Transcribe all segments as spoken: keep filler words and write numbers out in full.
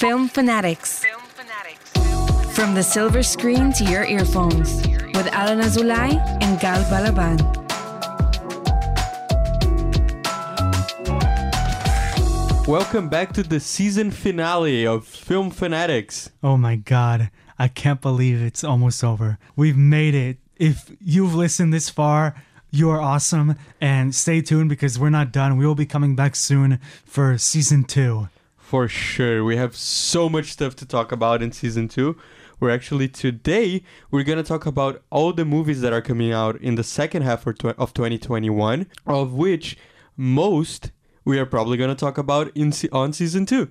Film Fanatics. Film Fanatics. From the silver screen to your earphones with Alan Azulai and Gal Balaban. Welcome back to the season finale of Film Fanatics. Oh my God, I can't believe it's almost over. We've made it. If you've listened this far, you are awesome, and stay tuned because we're not done. We will be coming back soon for season two. For sure. We have so much stuff to talk about in season two. We're actually today, we're going to talk about all the movies that are coming out in the second half of twenty twenty-one, of which most we are probably going to talk about in on season two. one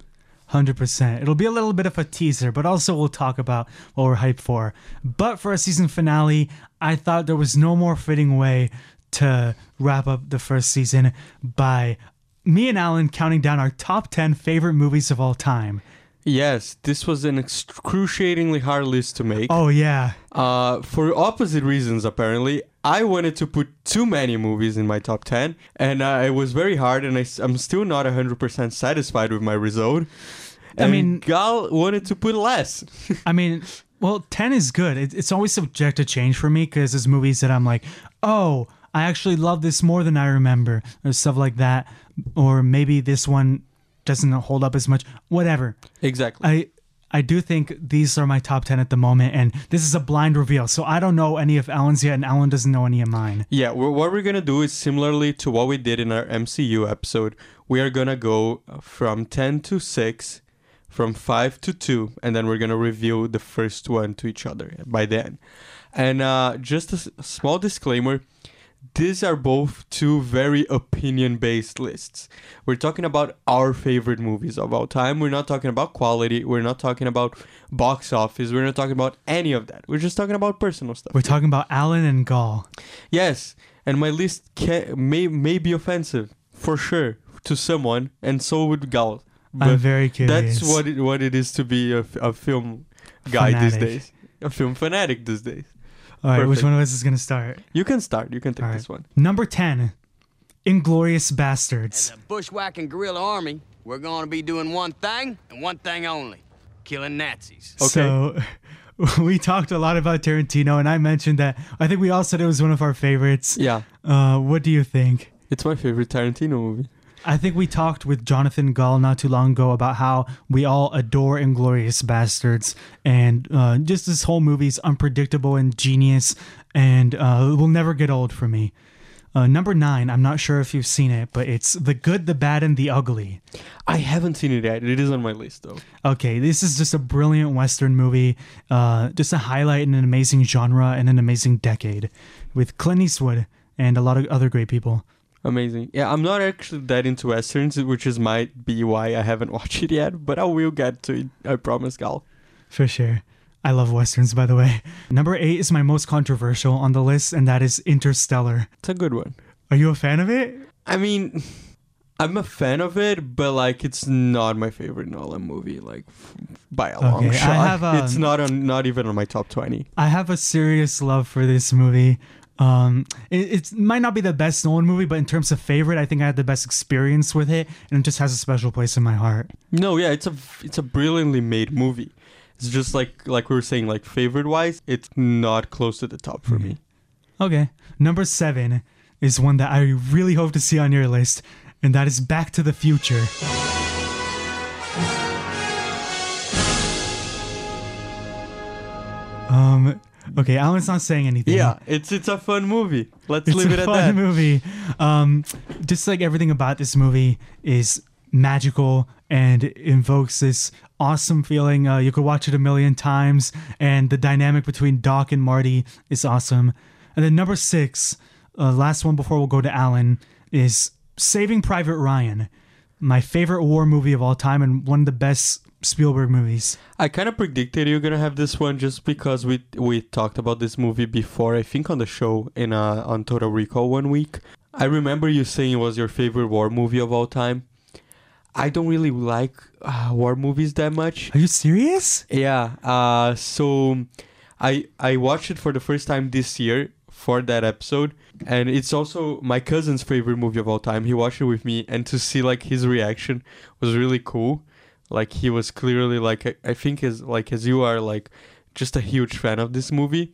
hundred percent. It'll be a little bit of a teaser, but also we'll talk about what we're hyped for. But for a season finale, I thought there was no more fitting way to wrap up the first season by me and Alan counting down our top ten favorite movies of all time. Yes, this was an excruciatingly hard list to make. Oh, yeah. Uh, for opposite reasons, apparently. I wanted to put too many movies in my top ten, and uh, it was very hard, and I, I'm still not one hundred percent satisfied with my result. And I mean, Gal wanted to put less. I mean, well, ten is good. It, it's always subject to change for me because there's movies that I'm like, oh, I actually love this more than I remember, or stuff like that, or maybe this one doesn't hold up as much, whatever. Exactly. I I do think these are my top ten at the moment, and this is a blind reveal, so I don't know any of Alan's yet, and Alan doesn't know any of mine. Yeah, we're, what we're going to do is similarly to what we did in our M C U episode. We are going to go from ten to six, from five to two, and then we're going to review the first one to each other by then. And uh, just a s- small disclaimer, these are both two very opinion-based lists. We're talking about our favorite movies of all time. We're not talking about quality. We're not talking about box office. We're not talking about any of that. We're just talking about personal stuff. We're talking about Alan and Gall. Yes, and my list can, may, may be offensive, for sure, to someone, and so would Gall. But I'm very curious. That's what it, what it is to be a, a film guy fanatic. These days. A film fanatic these days. All right, perfect. Which one of us is going to start? You can start. You can take right. This one. Number ten, Inglourious Basterds. As a bushwhacking guerrilla army, we're going to be doing one thing and one thing only, killing Nazis. Okay. So we talked a lot about Tarantino, and I mentioned that. I think we all said it was one of our favorites. Yeah. Uh, what do you think? It's my favorite Tarantino movie. I think we talked with Jonathan Gall not too long ago about how we all adore Inglourious Basterds, and uh, just this whole movie is unpredictable and genius, and uh, will never get old for me. Uh, number nine, I'm not sure if you've seen it, but it's The Good, The Bad, and The Ugly. I haven't seen it yet. It is on my list, though. Okay, this is just a brilliant Western movie, uh, just a highlight in an amazing genre and an amazing decade with Clint Eastwood and a lot of other great people. Amazing. Yeah, I'm not actually that into Westerns, which is might be why I haven't watched it yet, but I will get to it. I promise, Gal. For sure. I love Westerns, by the way. Number eight is my most controversial on the list, and that is Interstellar. It's a good one. Are you a fan of it? I mean, I'm a fan of it, but like, it's not my favorite Nolan movie, like by a long okay, shot. I have a, it's not on, not even on my top twenty. I have a serious love for this movie. Um, it it's, might not be the best Nolan movie, but in terms of favorite, I think I had the best experience with it, and it just has a special place in my heart. No, yeah, it's a it's a brilliantly made movie. It's just like like we were saying, like favorite wise, it's not close to the top for mm-hmm. me. Okay, number seven is one that I really hope to see on your list, and that is Back to the Future. Um. Okay, Alan's not saying anything. Yeah, it's it's a fun movie. Let's it's leave it at that. It's a fun movie. Um, just like everything about this movie is magical and invokes this awesome feeling. Uh, you could watch it a million times, and the dynamic between Doc and Marty is awesome. And then number six, uh, last one before we'll go to Alan, is Saving Private Ryan, my favorite war movie of all time and one of the best Spielberg movies. I kind of predicted you're gonna have this one just because we we talked about this movie before. I think on the show in uh on Total Recall one week. I remember you saying it was your favorite war movie of all time. I don't really like uh, war movies that much. Are you serious? Yeah. Uh, so I I watched it for the first time this year for that episode, and it's also my cousin's favorite movie of all time. He watched it with me, and to see like his reaction was really cool. Like, he was clearly, like, I think as, like, as you are, like, just a huge fan of this movie.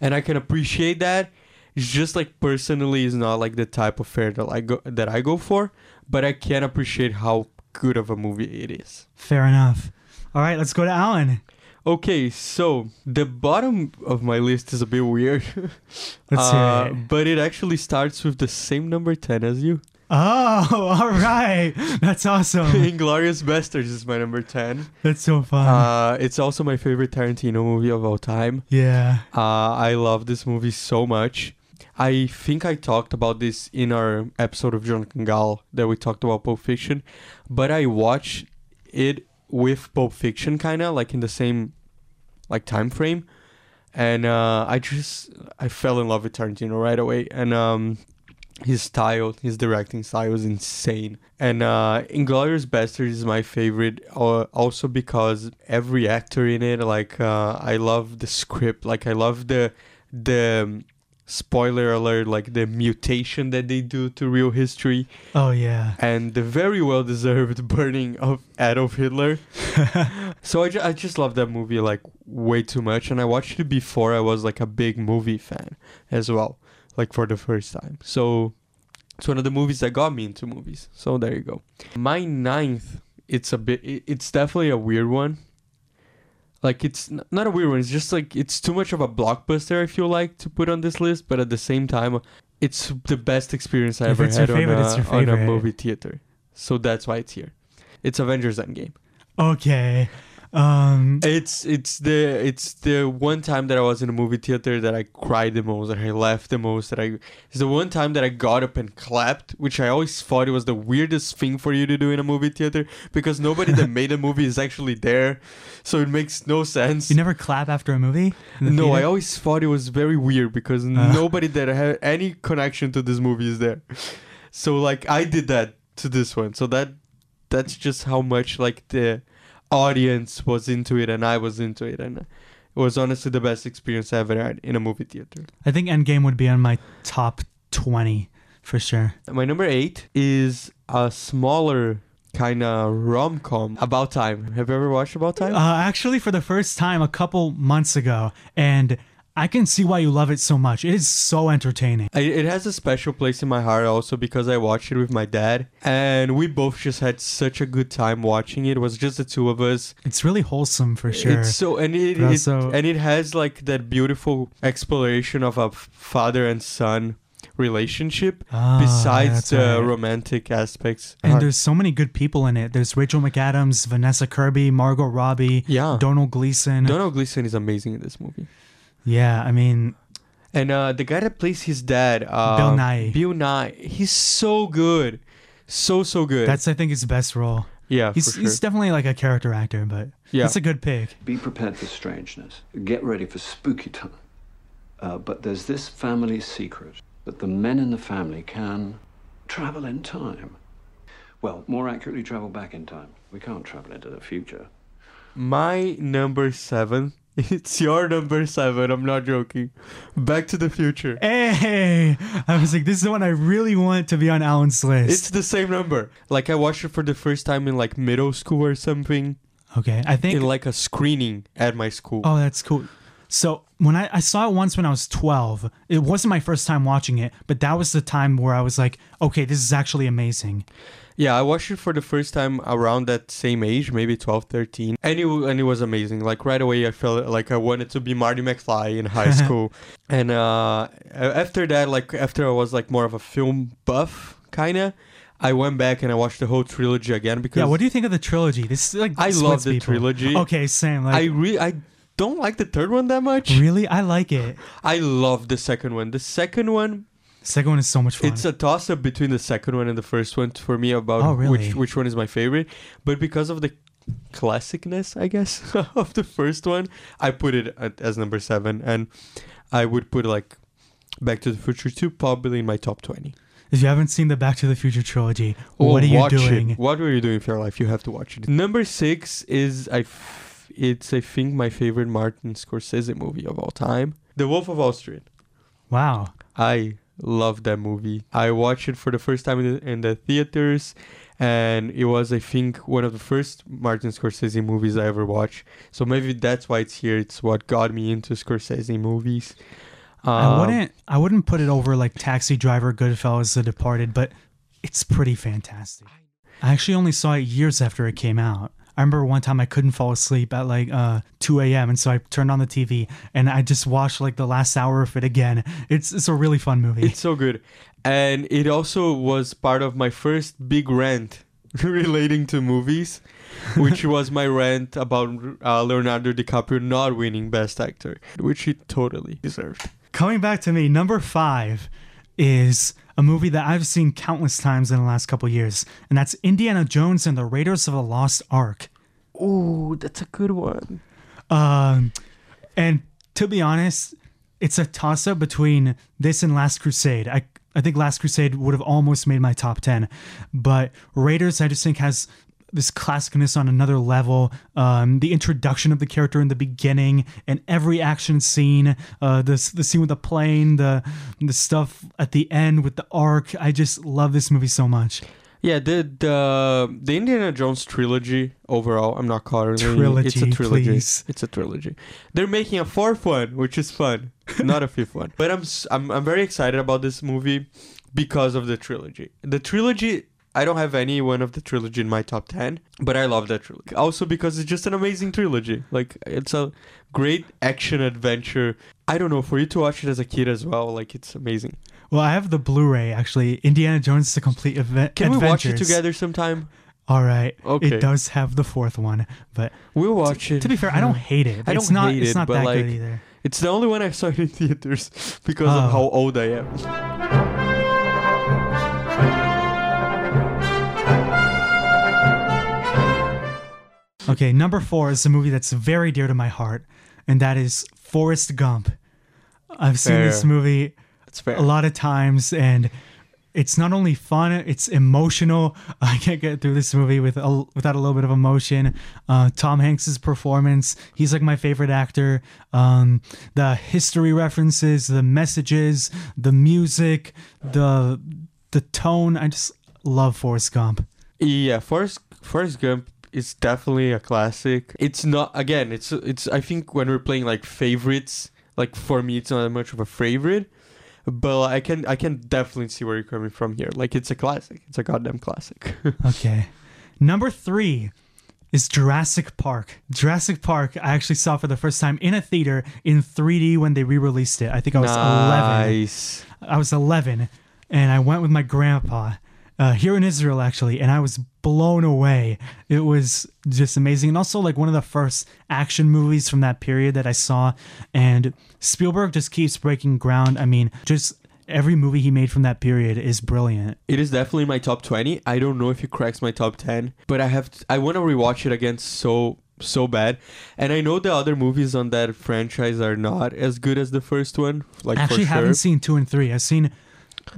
And I can appreciate that. It's just, like, personally is not, like, the type of fare that I go, that I go for. But I can appreciate how good of a movie it is. Fair enough. All right, let's go to Alan. Okay, so the bottom of my list is a bit weird. Let's uh, hear it. But it actually starts with the same number ten as you. Oh, all right. That's awesome. Inglourious Basterds is my number ten. That's so fun. Uh, it's also my favorite Tarantino movie of all time. Yeah. Uh, I love this movie so much. I think I talked about this in our episode of Jonathan Gall that we talked about Pulp Fiction. But I watched it with Pulp Fiction, kind of, like, in the same, like, time frame. And uh, I just, I fell in love with Tarantino right away. And, um... his style, his directing style is insane. And uh, Inglourious Basterds is my favorite, uh, also because every actor in it, like, uh, I love the script. Like, I love the, the um, spoiler alert, like, the mutation that they do to real history. Oh, yeah. And the very well-deserved burning of Adolf Hitler. So I, ju- I just love that movie, like, way too much. And I watched it before I was, like, a big movie fan as well. Like, for the first time. So, it's one of the movies that got me into movies. So, there you go. My ninth, it's a bit... It's definitely a weird one. Like, it's... N- not a weird one. It's just, like... It's too much of a blockbuster, I feel like, to put on this list. But at the same time, it's the best experience I if ever had favorite, on, a, on a movie theater. So, that's why it's here. It's Avengers Endgame. Okay. Um, it's it's the it's the one time that I was in a movie theater that I cried the most, that I laughed the most, that I it's the one time that I got up and clapped, which I always thought it was the weirdest thing for you to do in a movie theater because nobody that made a movie is actually there, so it makes no sense. You never clap after a movie? No, theater? I always thought it was very weird because uh. nobody that had any connection to this movie is there. So, like, I did that to this one. So that that's just how much, like, the audience was into it and I was into it, and it was honestly the best experience I ever had in a movie theater. I think Endgame would be on my top twenty for sure. My number eight is a smaller kind of rom-com, About Time. Have you ever watched About Time? Uh, actually, for the first time a couple months ago, and I can see why you love it so much. It is so entertaining. I, it has a special place in my heart also because I watched it with my dad. And we both just had such a good time watching it. It was just the two of us. It's really wholesome for sure. It's so, and it, it and it has, like, that beautiful exploration of a father and son relationship oh, besides the right. romantic aspects. And there's so many good people in it. There's Rachel McAdams, Vanessa Kirby, Margot Robbie, yeah. Donald Gleason. Donald Gleason is amazing in this movie. Yeah, I mean... And uh, the guy that plays his dad... Uh, Bill Nye. Bill Nye. He's so good. So, so good. That's, I think, his best role. Yeah, he's, for sure. He's definitely, like, a character actor, but yeah. That's a good pick. Be prepared for strangeness. Get ready for spooky time. Uh, but there's this family secret that the men in the family can travel in time. Well, more accurately, travel back in time. We can't travel into the future. My number seven... It's your number seven. I'm not joking. Back to the Future. Hey! I was like, this is the one I really want to be on Alan's list. It's the same number. Like, I watched it for the first time in, like, middle school or something. Okay, I think... In, like, a screening at my school. Oh, that's cool. So, when I, I saw it once when I was twelve. It wasn't my first time watching it, but that was the time where I was like, okay, this is actually amazing. Yeah, I watched it for the first time around that same age, maybe twelve, thirteen. And it, and it was amazing. Like, right away, I felt like I wanted to be Marty McFly in high school. And uh, after that, like, after I was, like, more of a film buff, kind of, I went back and I watched the whole trilogy again. Because yeah, what do you think of the trilogy? This is, like, I love the people. trilogy. Okay, same. Like, I re- I don't like the third one that much. Really? I like it. I love the second one. The second one... Second one is so much fun. It's a toss-up between the second one and the first one for me about oh, really? which which one is my favorite. But because of the classicness, I guess, of the first one, I put it at, as number seven. And I would put, like, Back to the Future two probably in my top twenty. If you haven't seen the Back to the Future trilogy, well, what are you doing? It. What were you doing for your life? You have to watch it. Number six is, I f- it's I think, my favorite Martin Scorsese movie of all time. The Wolf of Wall Street. Wow. I... love that movie. I watched it for the first time in the, in the theaters, And it was, I think, one of the first Martin Scorsese movies I ever watched. So maybe that's why it's here. It's what got me into Scorsese movies. Um, I wouldn't I wouldn't put it over like Taxi Driver, Goodfellas, The Departed, but it's pretty fantastic. I actually only saw it years after it came out. I remember one time I couldn't fall asleep at like uh, two a.m. and so I turned on the T V and I just watched like the last hour of it again. It's it's a really fun movie. It's so good. And it also was part of my first big rant relating to movies, which was my rant about uh, Leonardo DiCaprio not winning Best Actor, which he totally deserved. Coming back to me, number five is a movie that I've seen countless times in the last couple years, and that's Indiana Jones and the Raiders of the Lost Ark. Ooh, that's a good one. Um, and to be honest, it's a toss-up between this and Last Crusade. I I think Last Crusade would have almost made my top ten, but Raiders I just think has this classicness on another level. Um, the introduction of the character in the beginning and every action scene, uh, the, the scene with the plane, the the stuff at the end with the arc. I just love this movie so much. Yeah, the the, the Indiana Jones trilogy overall, I'm not calling trilogy, it's a trilogy. Please. It's a trilogy. They're making a fourth one, which is fun, not a fifth one. But I'm I'm I'm very excited about this movie because of the trilogy. The trilogy. I don't have any one of the trilogy in my top ten, but I love that trilogy. Also because it's just an amazing trilogy. Like, it's a great action adventure. I don't know, for you to watch it as a kid as well, like, it's amazing. Well, I have the Blu-ray, actually. Indiana Jones is a complete event. Can we adventures. watch it together sometime? All right. Okay. It does have the fourth one, but we'll watch to, it. To be fair, I don't hate it. I don't it's not, hate it's not it, that like, good either. It's the only one I saw in theaters because oh. of how old I am. Okay, number four is a movie that's very dear to my heart, and that is Forrest Gump. I've seen fair. this movie a lot of times, and it's not only fun, it's emotional. I can't get through this movie with a, without a little bit of emotion. Uh, Tom Hanks' performance, he's like my favorite actor. Um, the history references, the messages, the music, the, the tone. I just love Forrest Gump. Yeah, Forrest, Forrest Gump. It's definitely a classic. It's not, again, it's, it's. I think when we're playing like favorites, like for me, it's not much of a favorite, but I can I can definitely see where you're coming from here. Like, it's a classic. It's a goddamn classic. Okay. Number three is Jurassic Park. Jurassic Park, I actually saw for the first time in a theater in three D when they re-released it. I think I was nice. eleven. I was eleven, and I went with my grandpa. Uh, here in Israel, actually, and I was blown away. It was just amazing. And also, like, one of the first action movies from that period that I saw. And Spielberg just keeps breaking ground. I mean, just every movie he made from that period is brilliant. It is definitely my top twenty. I don't know if it cracks my top ten, but I have to, I want to rewatch it again so, so bad. And I know the other movies on that franchise are not as good as the first one. Like, I actually for sure. haven't seen two and three. I've seen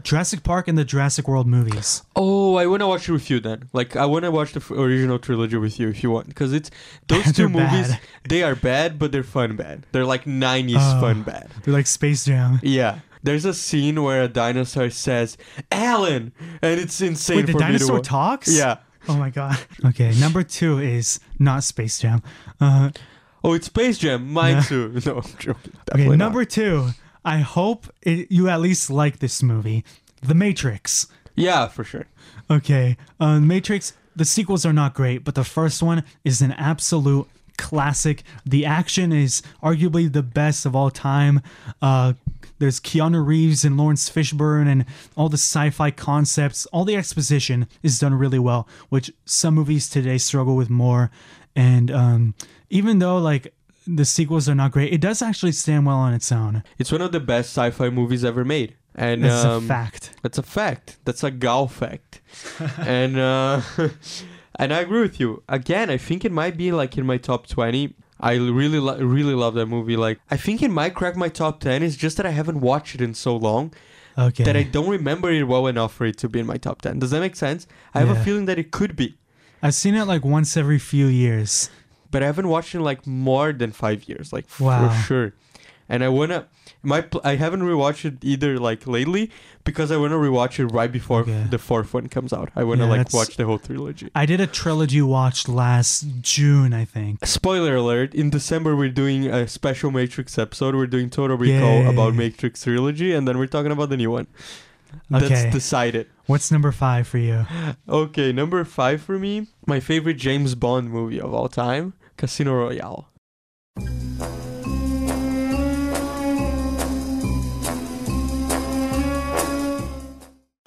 Jurassic Park and the Jurassic World movies. Oh, I want to watch it with you then. Like, I want to watch the original trilogy with you if you want. Because it's those two movies, bad. They are bad, but they're fun bad. They're like nineties oh, fun bad. They're like Space Jam. Yeah. There's a scene where a dinosaur says, Alan! And it's insane. Wait, the for dinosaur me to talks? Yeah. Oh my god. Okay, number two is not Space Jam. Uh, oh, it's Space Jam. Mine yeah. too. No, I'm joking. Definitely okay, number not. two. I hope it, you at least like this movie, The Matrix. Yeah, for sure. Okay, uh, The Matrix, the sequels are not great, but the first one is an absolute classic. The action is arguably the best of all time. Uh, there's Keanu Reeves and Lawrence Fishburne and all the sci-fi concepts. All the exposition is done really well, which some movies today struggle with more. And um, even though, like, the sequels are not great, it does actually stand well on its own. It's one of the best sci-fi movies ever made. And that's um, a fact. That's a fact. That's a Gal fact. and uh, and I agree with you. Again, I think it might be like in my top twenty. I really, lo- really love that movie. Like, I think it might crack my top ten. It's just that I haven't watched it in so long okay. that I don't remember it well enough for it to be in my top ten. Does that make sense? I have yeah. a feeling that it could be. I've seen it like once every few years. But I haven't watched it in like more than five years, like wow. for sure. and I wanna my pl- I haven't rewatched it either like lately because I wanna rewatch it right before okay. the fourth one comes out. I wanna yeah, like watch the whole trilogy. I did a trilogy watch last June, I think. Spoiler alert: in December we're doing a special Matrix episode. We're doing Total Recall Yay. about Matrix trilogy, and then we're talking about the new one. Okay. That's decided. What's number five for you? Okay, number five for me, my favorite James Bond movie of all time, Casino Royale.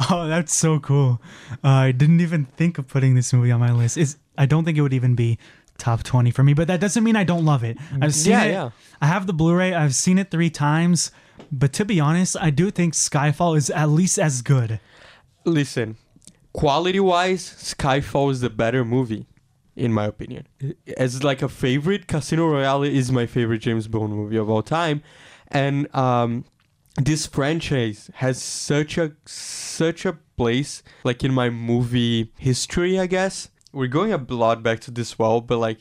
Oh, that's so cool. Uh, I didn't even think of putting this movie on my list. It's, I don't think it would even be top twenty for me, but that doesn't mean I don't love it. I've seen yeah, it. Yeah. I have the Blu-ray. I've seen it three times. But to be honest, I do think Skyfall is at least as good. Listen, quality-wise, Skyfall is the better movie, in my opinion. As like a favorite, Casino Royale is my favorite James Bond movie of all time. And um, this franchise has such a such a place, like in my movie history, I guess. We're going a lot back to this well, but like...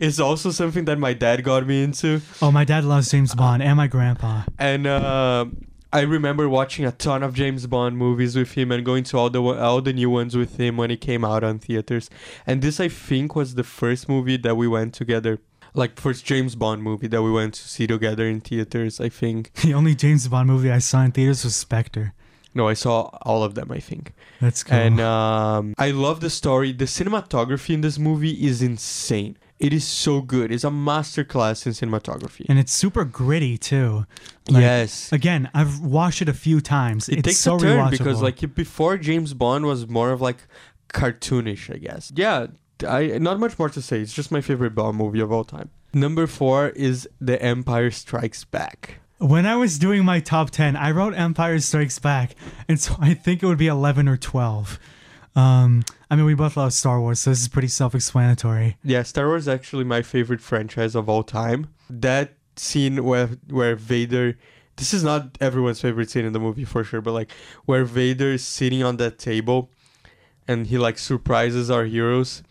It's also something that my dad got me into. Oh, my dad loves James Bond uh, and my grandpa. And uh, I remember watching a ton of James Bond movies with him and going to all the all the new ones with him when it came out on theaters. And this, I think, was the first movie that we went together. Like, first James Bond movie that we went to see together in theaters, I think. The only James Bond movie I saw in theaters was Spectre. No, I saw all of them, I think. That's cool. And um, I love the story. The cinematography in this movie is insane. It is so good. It's a masterclass in cinematography. And it's super gritty, too. Like, yes. Again, I've watched it a few times. It it's takes so a turn rewatchable. Because like before, James Bond was more of like cartoonish, I guess. Yeah, I not much more to say. It's just my favorite Bond movie of all time. Number four is The Empire Strikes Back. When I was doing my top ten, I wrote Empire Strikes Back. And so I think it would be eleven or twelve. Um, I mean, we both love Star Wars, so this is pretty self-explanatory. Yeah, Star Wars is actually my favorite franchise of all time. That scene where where Vader... This is not everyone's favorite scene in the movie, for sure, but, like, where Vader is sitting on that table, and he, like, surprises our heroes.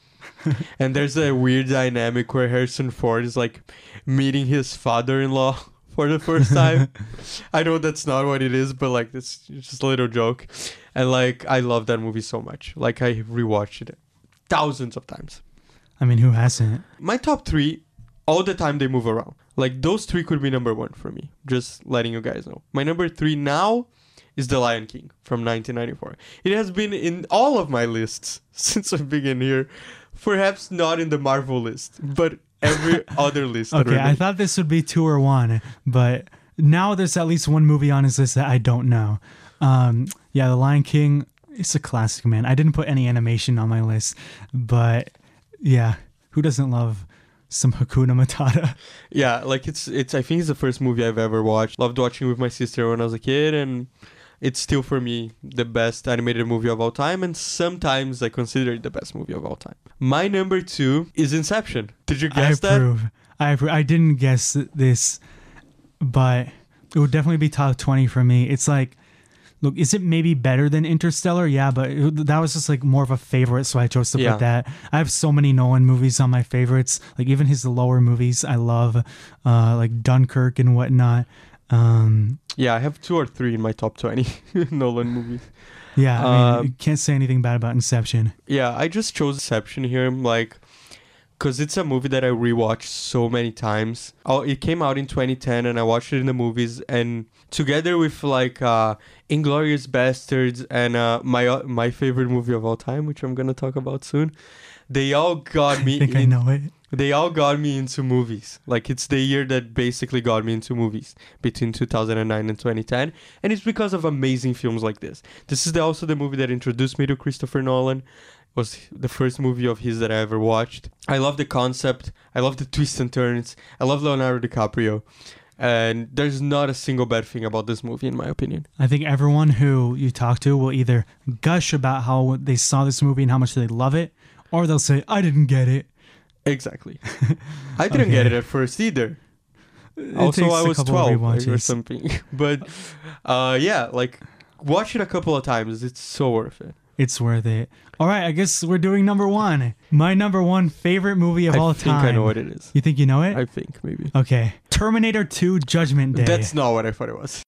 And there's a weird dynamic where Harrison Ford is, like, meeting his father-in-law for the first time. I know that's not what it is, but, like, it's just a little joke. And, like, I love that movie so much. Like, I rewatched it thousands of times. I mean, who hasn't? My top three, all the time they move around. Like, those three could be number one for me. Just letting you guys know. My number three now is The Lion King from nineteen ninety-four. It has been in all of my lists since I've been here. Perhaps not in the Marvel list, but every other list. Okay, I thought this would be two or one, but now there's at least one movie on his list that I don't know. Um, yeah, The Lion King, it's a classic, man. I didn't put any animation on my list, but yeah, who doesn't love some Hakuna Matata? Yeah, like it's, it's, I think it's the first movie I've ever watched. Loved watching it with my sister when I was a kid, and it's still for me the best animated movie of all time, and sometimes I consider it the best movie of all time. My number two is Inception. Did you guess that? I approve. I approve. I didn't guess this, but it would definitely be top twenty for me. It's like, look, is it maybe better than Interstellar? Yeah, but it, that was just like more of a favorite, so I chose to yeah. put that. I have so many Nolan movies on my favorites, like even his lower movies I love, uh, like Dunkirk and whatnot. Um, yeah, I have two or three in my top twenty Nolan movies. Yeah, I mean, uh, you can't say anything bad about Inception. Yeah, I just chose Inception here, like, because it's a movie that I rewatched so many times. Oh, it came out in twenty ten, and I watched it in the movies, and together with like uh, Inglourious Basterds and uh, my uh, my favorite movie of all time, which I'm gonna talk about soon, they all got me. I think in, I know it. They all got me into movies. Like it's the year that basically got me into movies between two thousand nine and twenty ten, and it's because of amazing films like this. This is the, also the movie that introduced me to Christopher Nolan. Was the first movie of his that I ever watched. I love the concept. I love the twists and turns. I love Leonardo DiCaprio. And there's not a single bad thing about this movie, in my opinion. I think everyone who you talk to will either gush about how they saw this movie and how much they love it, or they'll say, I didn't get it. Exactly. I didn't okay. get it at first either. It also, I was twelve or something. But uh, yeah, like watch it a couple of times. It's so worth it. It's worth it. All right, I guess we're doing number one. My number one favorite movie of I all time. I think I know what it is. You think you know it? I think, maybe. Okay. Terminator two Judgment Day. That's not what I thought it was.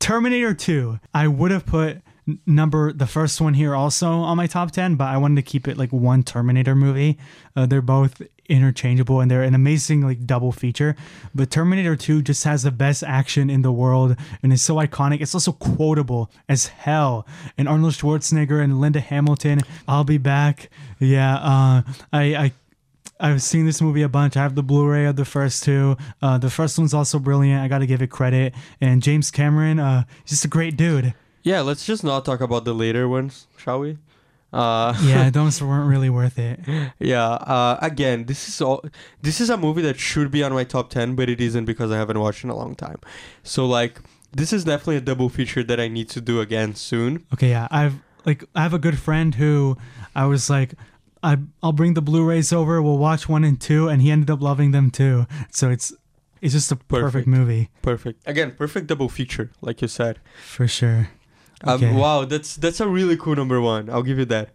Terminator two. I would have put number the first one here also on my top ten, but I wanted to keep it like one Terminator movie. Uh, they're both interchangeable and they're an amazing like double feature. But Terminator two just has the best action in the world and is so iconic. It's also quotable as hell. And Arnold Schwarzenegger and Linda Hamilton. I'll be back. Yeah, uh, I. I I've seen this movie a bunch. I have the Blu-ray of the first two. Uh, the first one's also brilliant. I got to give it credit. And James Cameron, uh, he's just a great dude. Yeah, let's just not talk about the later ones, shall we? Uh, yeah, those weren't really worth it. Yeah. Uh, again, this is all. This is a movie that should be on my top ten, but it isn't because I haven't watched in a long time. So like, this is definitely a double feature that I need to do again soon. Okay. Yeah, I've like I have a good friend who I was like. I, I'll bring the Blu-rays over. We'll watch one and two, and he ended up loving them too. So it's it's just a perfect, perfect movie. Perfect. Again, perfect double feature, like you said. For sure. Okay. Um, wow, that's that's a really cool number one. I'll give you that.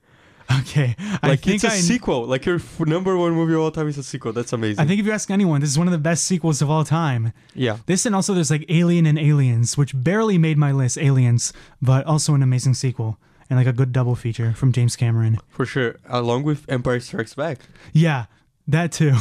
Okay. Like I think it's a I, sequel. Like your f- number one movie of all time is a sequel. That's amazing. I think if you ask anyone, this is one of the best sequels of all time. Yeah. This and also there's like Alien and Aliens, which barely made my list. Aliens, but also an amazing sequel. And like a good double feature from James Cameron. For sure. Along with Empire Strikes Back. Yeah, that too.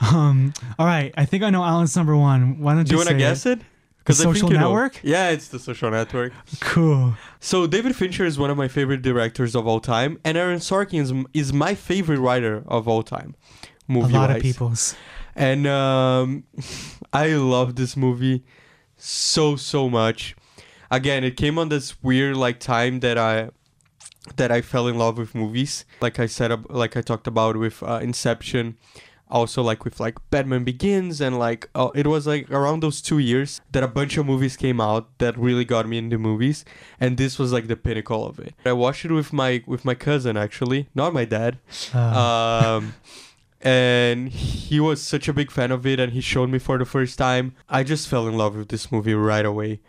Um, all right. I think I know Alan's number one. Why don't you, you wanna say guess it? The Social Network? Know. Yeah, it's The Social Network. Cool. So David Fincher is one of my favorite directors of all time. And Aaron Sorkin is, is my favorite writer of all time. Movie-wise. A lot of people's. And um, I love this movie so, so much. Again, it came on this weird like time that I... that I fell in love with movies, like I said, like I talked about with uh, Inception, also like with like Batman Begins, and like uh, it was like around those two years that a bunch of movies came out that really got me into movies, and this was like the pinnacle of it. I watched it with my with my cousin actually, not my dad, uh. um, and he was such a big fan of it, and he showed me for the first time. I just fell in love with this movie right away.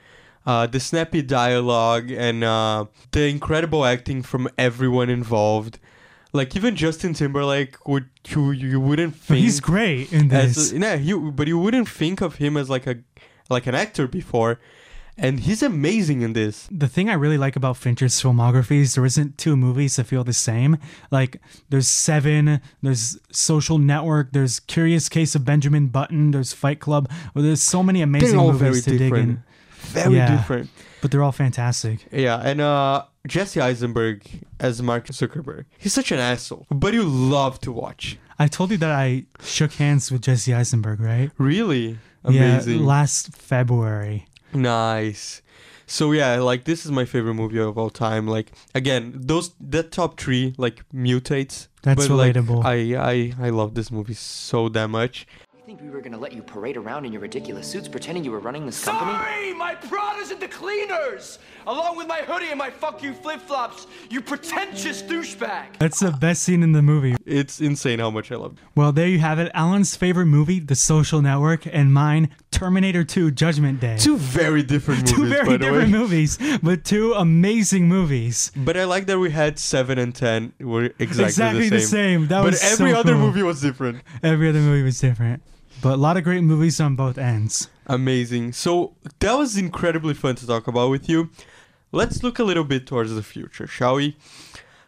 Uh, the snappy dialogue and uh, the incredible acting from everyone involved. Like, even Justin Timberlake, would you, you wouldn't think... But he's great in this. A, yeah, you, but you wouldn't think of him as like a like an actor before. And he's amazing in this. The thing I really like about Fincher's filmography is there isn't two movies that feel the same. Like, there's Seven, there's Social Network, there's Curious Case of Benjamin Button, there's Fight Club. Well, there's so many amazing movies to different. dig in. Very yeah, different. But they're all fantastic. Yeah, and uh, Jesse Eisenberg as Mark Zuckerberg. He's such an asshole, but you love to watch. I told you that I shook hands with Jesse Eisenberg, right? Really? Amazing. Yeah, last February. Nice. So yeah, like this is my favorite movie of all time. Like again, those that top three like mutates. That's but, relatable. Like, I, I I love this movie so damn much. I think we were gonna let you parade around in your ridiculous suits pretending you were running this company? Sorry! My Prada's at the cleaners! Along with my hoodie and my fuck you flip-flops, you pretentious douchebag! That's the best scene in the movie. It's insane how much I love it. Well, there you have it. Alan's favorite movie, The Social Network, and mine, Terminator two Judgment Day. Two very different movies, Two very by different the way. movies, but two amazing movies. But I like that we had seven and ten were exactly, exactly the same. Exactly the same. That but was every so other cool. movie was different. Every other movie was different. But a lot of great movies on both ends. Amazing. So that was incredibly fun to talk about with you. Let's look a little bit towards the future, shall we?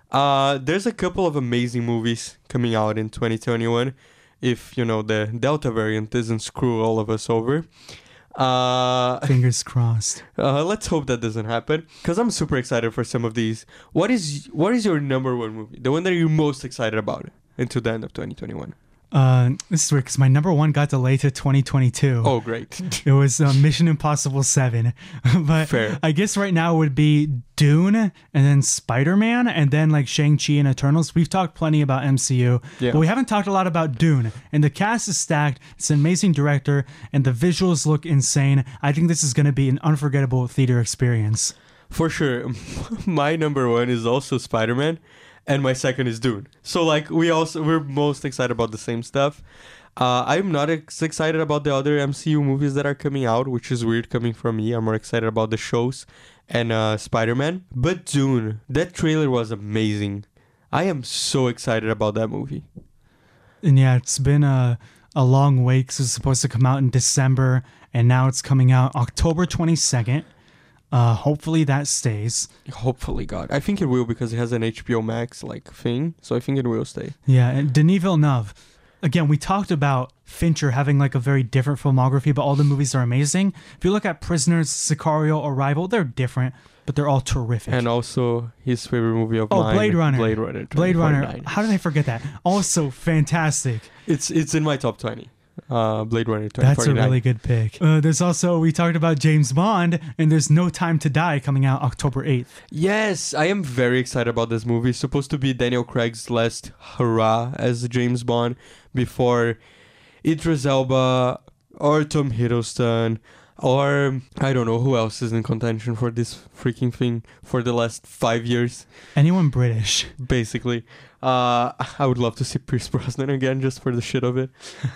Uh, there's a couple of amazing movies coming out in twenty twenty-one. If, you know, the Delta variant doesn't screw all of us over. Uh, Fingers crossed. Uh, let's hope that doesn't happen. Because I'm super excited for some of these. What is what is your number one movie? The one that you're most excited about until the end of twenty twenty-one? Uh, this is weird because my number one got delayed to twenty twenty-two. Oh, great. It was uh, Mission Impossible seven. But fair. I guess right now would be Dune and then Spider-Man and then like Shang-Chi and Eternals. We've talked plenty about M C U, yeah. But we haven't talked a lot about Dune. And the cast is stacked. It's an amazing director and the visuals look insane. I think this is going to be an unforgettable theater experience. For sure. My number one is also Spider-Man. And my second is Dune. So, like, we also, we're most excited about the same stuff. Uh, I'm not ex- excited about the other M C U movies that are coming out, which is weird coming from me. I'm more excited about the shows and uh, Spider-Man. But Dune, that trailer was amazing. I am so excited about that movie. And yeah, it's been a, a long wait because it's supposed to come out in December, and now it's coming out October twenty-second. Uh, hopefully that stays. Hopefully, God. I think it will because it has an H B O Max like thing, so I think it will stay. Yeah, and Denis Villeneuve. Again, we talked about Fincher having like a very different filmography, but all the movies are amazing. If you look at Prisoners, Sicario, Arrival, they're different, but they're all terrific. And also his favorite movie of oh, mine. Oh, Blade Runner. Blade Runner. Blade Runner. How did I forget that? Also fantastic. It's it's in my top twenty. Uh, Blade Runner twenty forty-nine. That's a really good pick. Uh, there's also, we talked about James Bond, and there's No Time to Die coming out October eighth. Yes, I am very excited about this movie. It's supposed to be Daniel Craig's last hurrah as James Bond, before Idris Elba or Tom Hiddleston or I don't know who else is in contention for this freaking thing for the last five years. Anyone British. Basically. Uh, I would love to see Pierce Brosnan again just for the shit of it.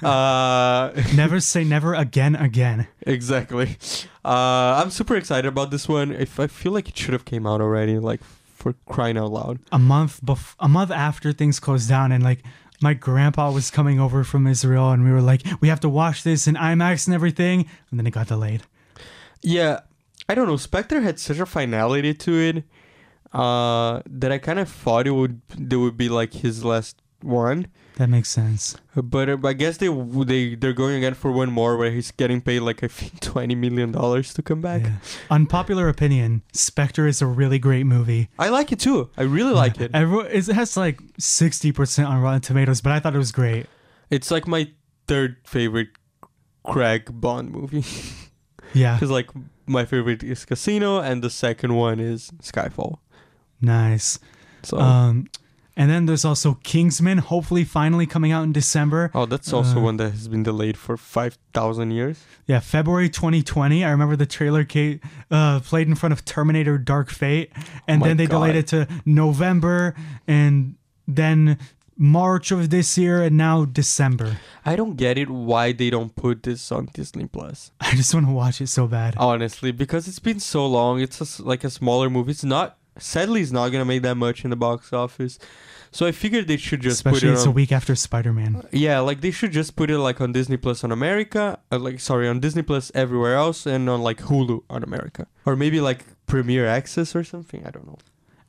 Uh, never say never again again. Exactly. Uh, I'm super excited about this one. If I feel like it should have came out already, like for crying out loud. A month bef- a month after things closed down and like my grandpa was coming over from Israel and we were like, we have to watch this in IMAX and everything. And then it got delayed. Yeah. I don't know. Spectre had such a finality to it uh, that I kind of thought it would, it would be like his last one. That makes sense. But uh, I guess they, they, they're going again for one more where he's getting paid like, I think, twenty million dollars to come back. Yeah. Unpopular opinion, Spectre is a really great movie. I like it too. I really yeah. like it. Everyone, it has like sixty percent on Rotten Tomatoes, but I thought it was great. It's like my third favorite Craig Bond movie. Yeah. Because like my favorite is Casino and the second one is Skyfall. Nice. So... Um, And then there's also Kingsman, hopefully finally coming out in December. Oh, that's also uh, one that has been delayed for five thousand years. Yeah, February twenty twenty. I remember the trailer came, uh, played in front of Terminator Dark Fate. And oh then they God. delayed it to November and then March of this year and now December. I don't get it why they don't put this on Disney Plus. I just want to watch it so bad. Honestly, because it's been so long. It's a, like a smaller movie. It's not... Sadly, it's not going to make that much in the box office. So I figured they should just Especially put it on... Especially it's a week after Spider-Man. Yeah, like they should just put it like on Disney Plus on America. Uh, like, sorry, on Disney Plus everywhere else and on like Hulu on America. Or maybe like Premiere Access or something. I don't know.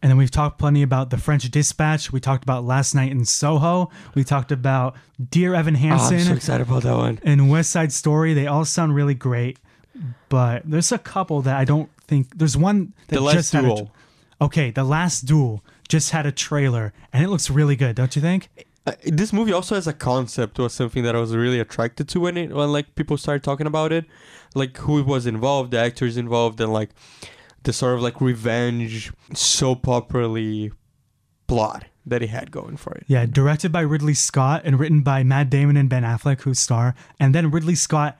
And then we've talked plenty about The French Dispatch. We talked about Last Night in Soho. We talked about Dear Evan Hansen. Oh, I'm so excited about that one. And West Side Story. They all sound really great. But there's a couple that I don't think... There's one that the just... The Last Duel. Okay, The Last Duel just had a trailer, and it looks really good, don't you think? Uh, this movie also has a concept or something that I was really attracted to when it, when like people started talking about it, like who was involved, the actors involved, and like the sort of like revenge soap opera plot that it had going for it. Yeah, directed by Ridley Scott and written by Matt Damon and Ben Affleck, who star, and then Ridley Scott.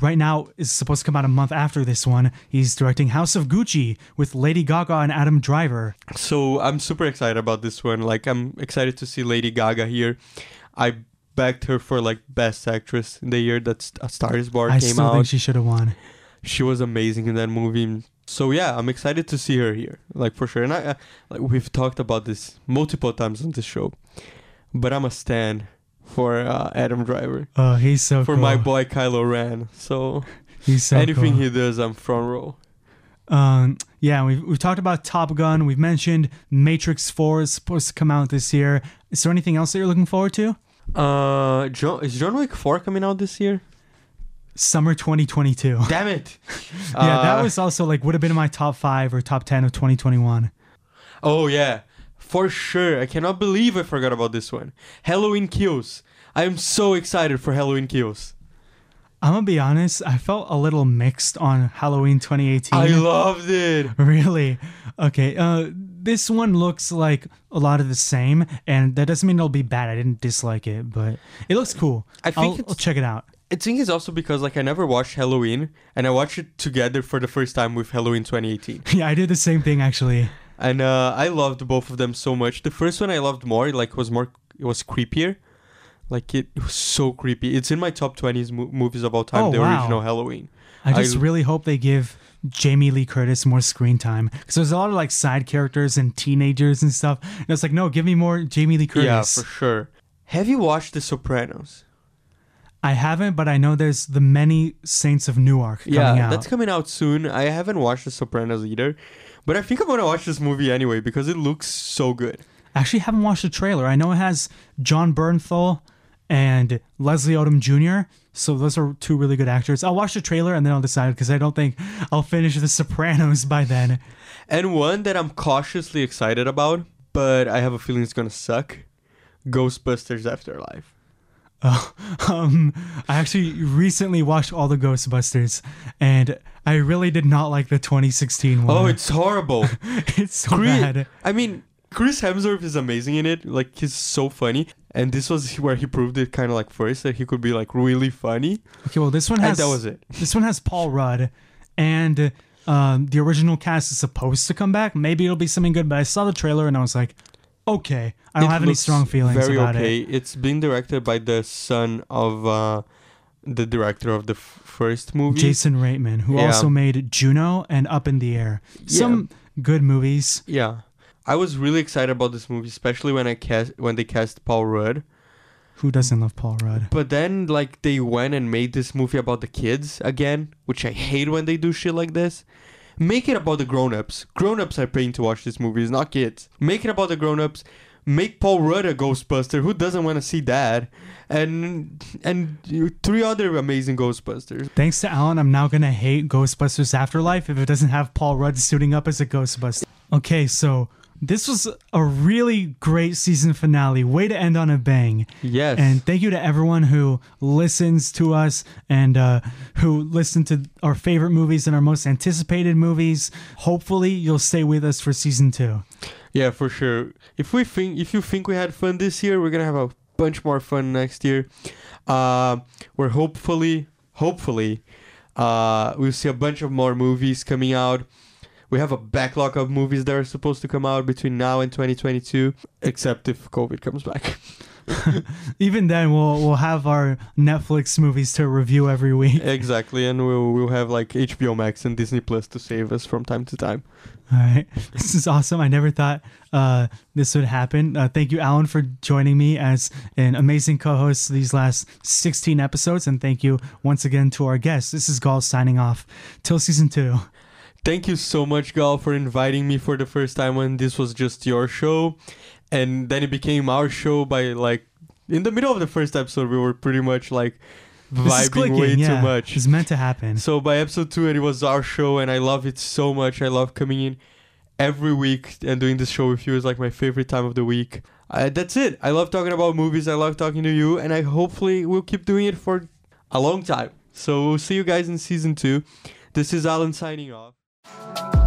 Right now is supposed to come out a month after this one. He's directing House of Gucci with Lady Gaga and Adam Driver. So I'm super excited about this one. Like I'm excited to see Lady Gaga here. I backed her for like Best Actress in the year that A Star Is Born I came out. I still think she should have won. She was amazing in that movie. So yeah, I'm excited to see her here, like for sure. And I, uh, like we've talked about this multiple times on this show, but I'm a stan for uh, Adam Driver. Oh, he's so for cool. For my boy Kylo Ren. So he's so anything cool. he does, I'm front row. Um, yeah, we've, we've talked about Top Gun. We've mentioned Matrix four is supposed to come out this year. Is there anything else that you're looking forward to? Uh, John, Is John Wick four coming out this year? Summer twenty twenty-two. Damn it! yeah, uh, that was also like would have been in my top five or top ten of twenty twenty-one. Oh, yeah. For sure. I cannot believe I forgot about this one. Halloween Kills. I am so excited for Halloween Kills. I'm going to be honest. I felt a little mixed on Halloween twenty eighteen. I loved it. Really? Okay. Uh, this one looks like a lot of the same. And that doesn't mean it'll be bad. I didn't dislike it. But it looks cool. I think I'll, I'll check it out. I think it's also because like I never watched Halloween. And I watched it together for the first time with Halloween twenty eighteen. Yeah, I did the same thing actually. And uh, I loved both of them so much. The first one I loved more, like was more, it was creepier. Like, it was so creepy. It's in my top twenties mo- movies of all time, oh, the wow. original Halloween. I just I, really hope they give Jamie Lee Curtis more screen time. Because there's a lot of, like, side characters and teenagers and stuff. And it's like, no, give me more Jamie Lee Curtis. Yeah, for sure. Have you watched The Sopranos? I haven't, but I know there's The Many Saints of Newark coming yeah, out. Yeah, that's coming out soon. I haven't watched The Sopranos either. But I think I'm going to watch this movie anyway because it looks so good. I actually haven't watched the trailer. I know it has John Bernthal and Leslie Odom Junior So those are two really good actors. I'll watch the trailer and then I'll decide because I don't think I'll finish The Sopranos by then. And one that I'm cautiously excited about, but I have a feeling it's going to suck, Ghostbusters Afterlife. Oh, um, I actually recently watched all the Ghostbusters and I really did not like the twenty sixteen one. Oh, it's horrible. It's so Cre- bad. I mean... Chris Hemsworth is amazing in it. Like, he's so funny. And this was where he proved it kind of like first that he could be like really funny. Okay, well, this one has... And that was it. This one has Paul Rudd. And um, the original cast is supposed to come back. Maybe it'll be something good. But I saw the trailer and I was like, okay. I don't it have any strong feelings very about okay. it. It's being directed by the son of uh, the director of the f- first movie. Jason Reitman, who yeah. also made Juno and Up in the Air. Some yeah. good movies. Yeah. I was really excited about this movie, especially when I cast when they cast Paul Rudd. Who doesn't love Paul Rudd? But then, like, they went and made this movie about the kids again, which I hate when they do shit like this. Make it about the grown-ups. Grown-ups are paying to watch this movie, it's not kids. Make it about the grown-ups. Make Paul Rudd a Ghostbuster. Who doesn't want to see that? And and three other amazing Ghostbusters. Thanks to Alan, I'm now going to hate Ghostbusters Afterlife if it doesn't have Paul Rudd suiting up as a Ghostbuster. Okay, so... this was a really great season finale. Way to end on a bang. Yes. And thank you to everyone who listens to us and uh, who listened to our favorite movies and our most anticipated movies. Hopefully, you'll stay with us for season two. Yeah, for sure. If we think, if you think we had fun this year, we're gonna have a bunch more fun next year. Uh, we're hopefully, hopefully, uh, we'll see a bunch of more movies coming out. We have a backlog of movies that are supposed to come out between now and twenty twenty-two, except if COVID comes back. Even then, we'll we'll have our Netflix movies to review every week. Exactly, and we'll, we'll have like H B O Max and Disney Plus to save us from time to time. All right. This is awesome. I never thought uh, this would happen. Uh, thank you, Alan, for joining me as an amazing co-host these last sixteen episodes, and thank you once again to our guests. This is Gall signing off. Till season two. Thank you so much, Gal, for inviting me for the first time when this was just your show. And then it became our show by, like, in the middle of the first episode, we were pretty much, like, vibing clicking, way yeah. too much. It's meant to happen. So by episode two, it was our show, and I love it so much. I love coming in every week and doing this show with you. Is like, my favorite time of the week. Uh, that's it. I love talking about movies. I love talking to you. And I hopefully will keep doing it for a long time. So we'll see you guys in season two. This is Alan signing off. Thank you.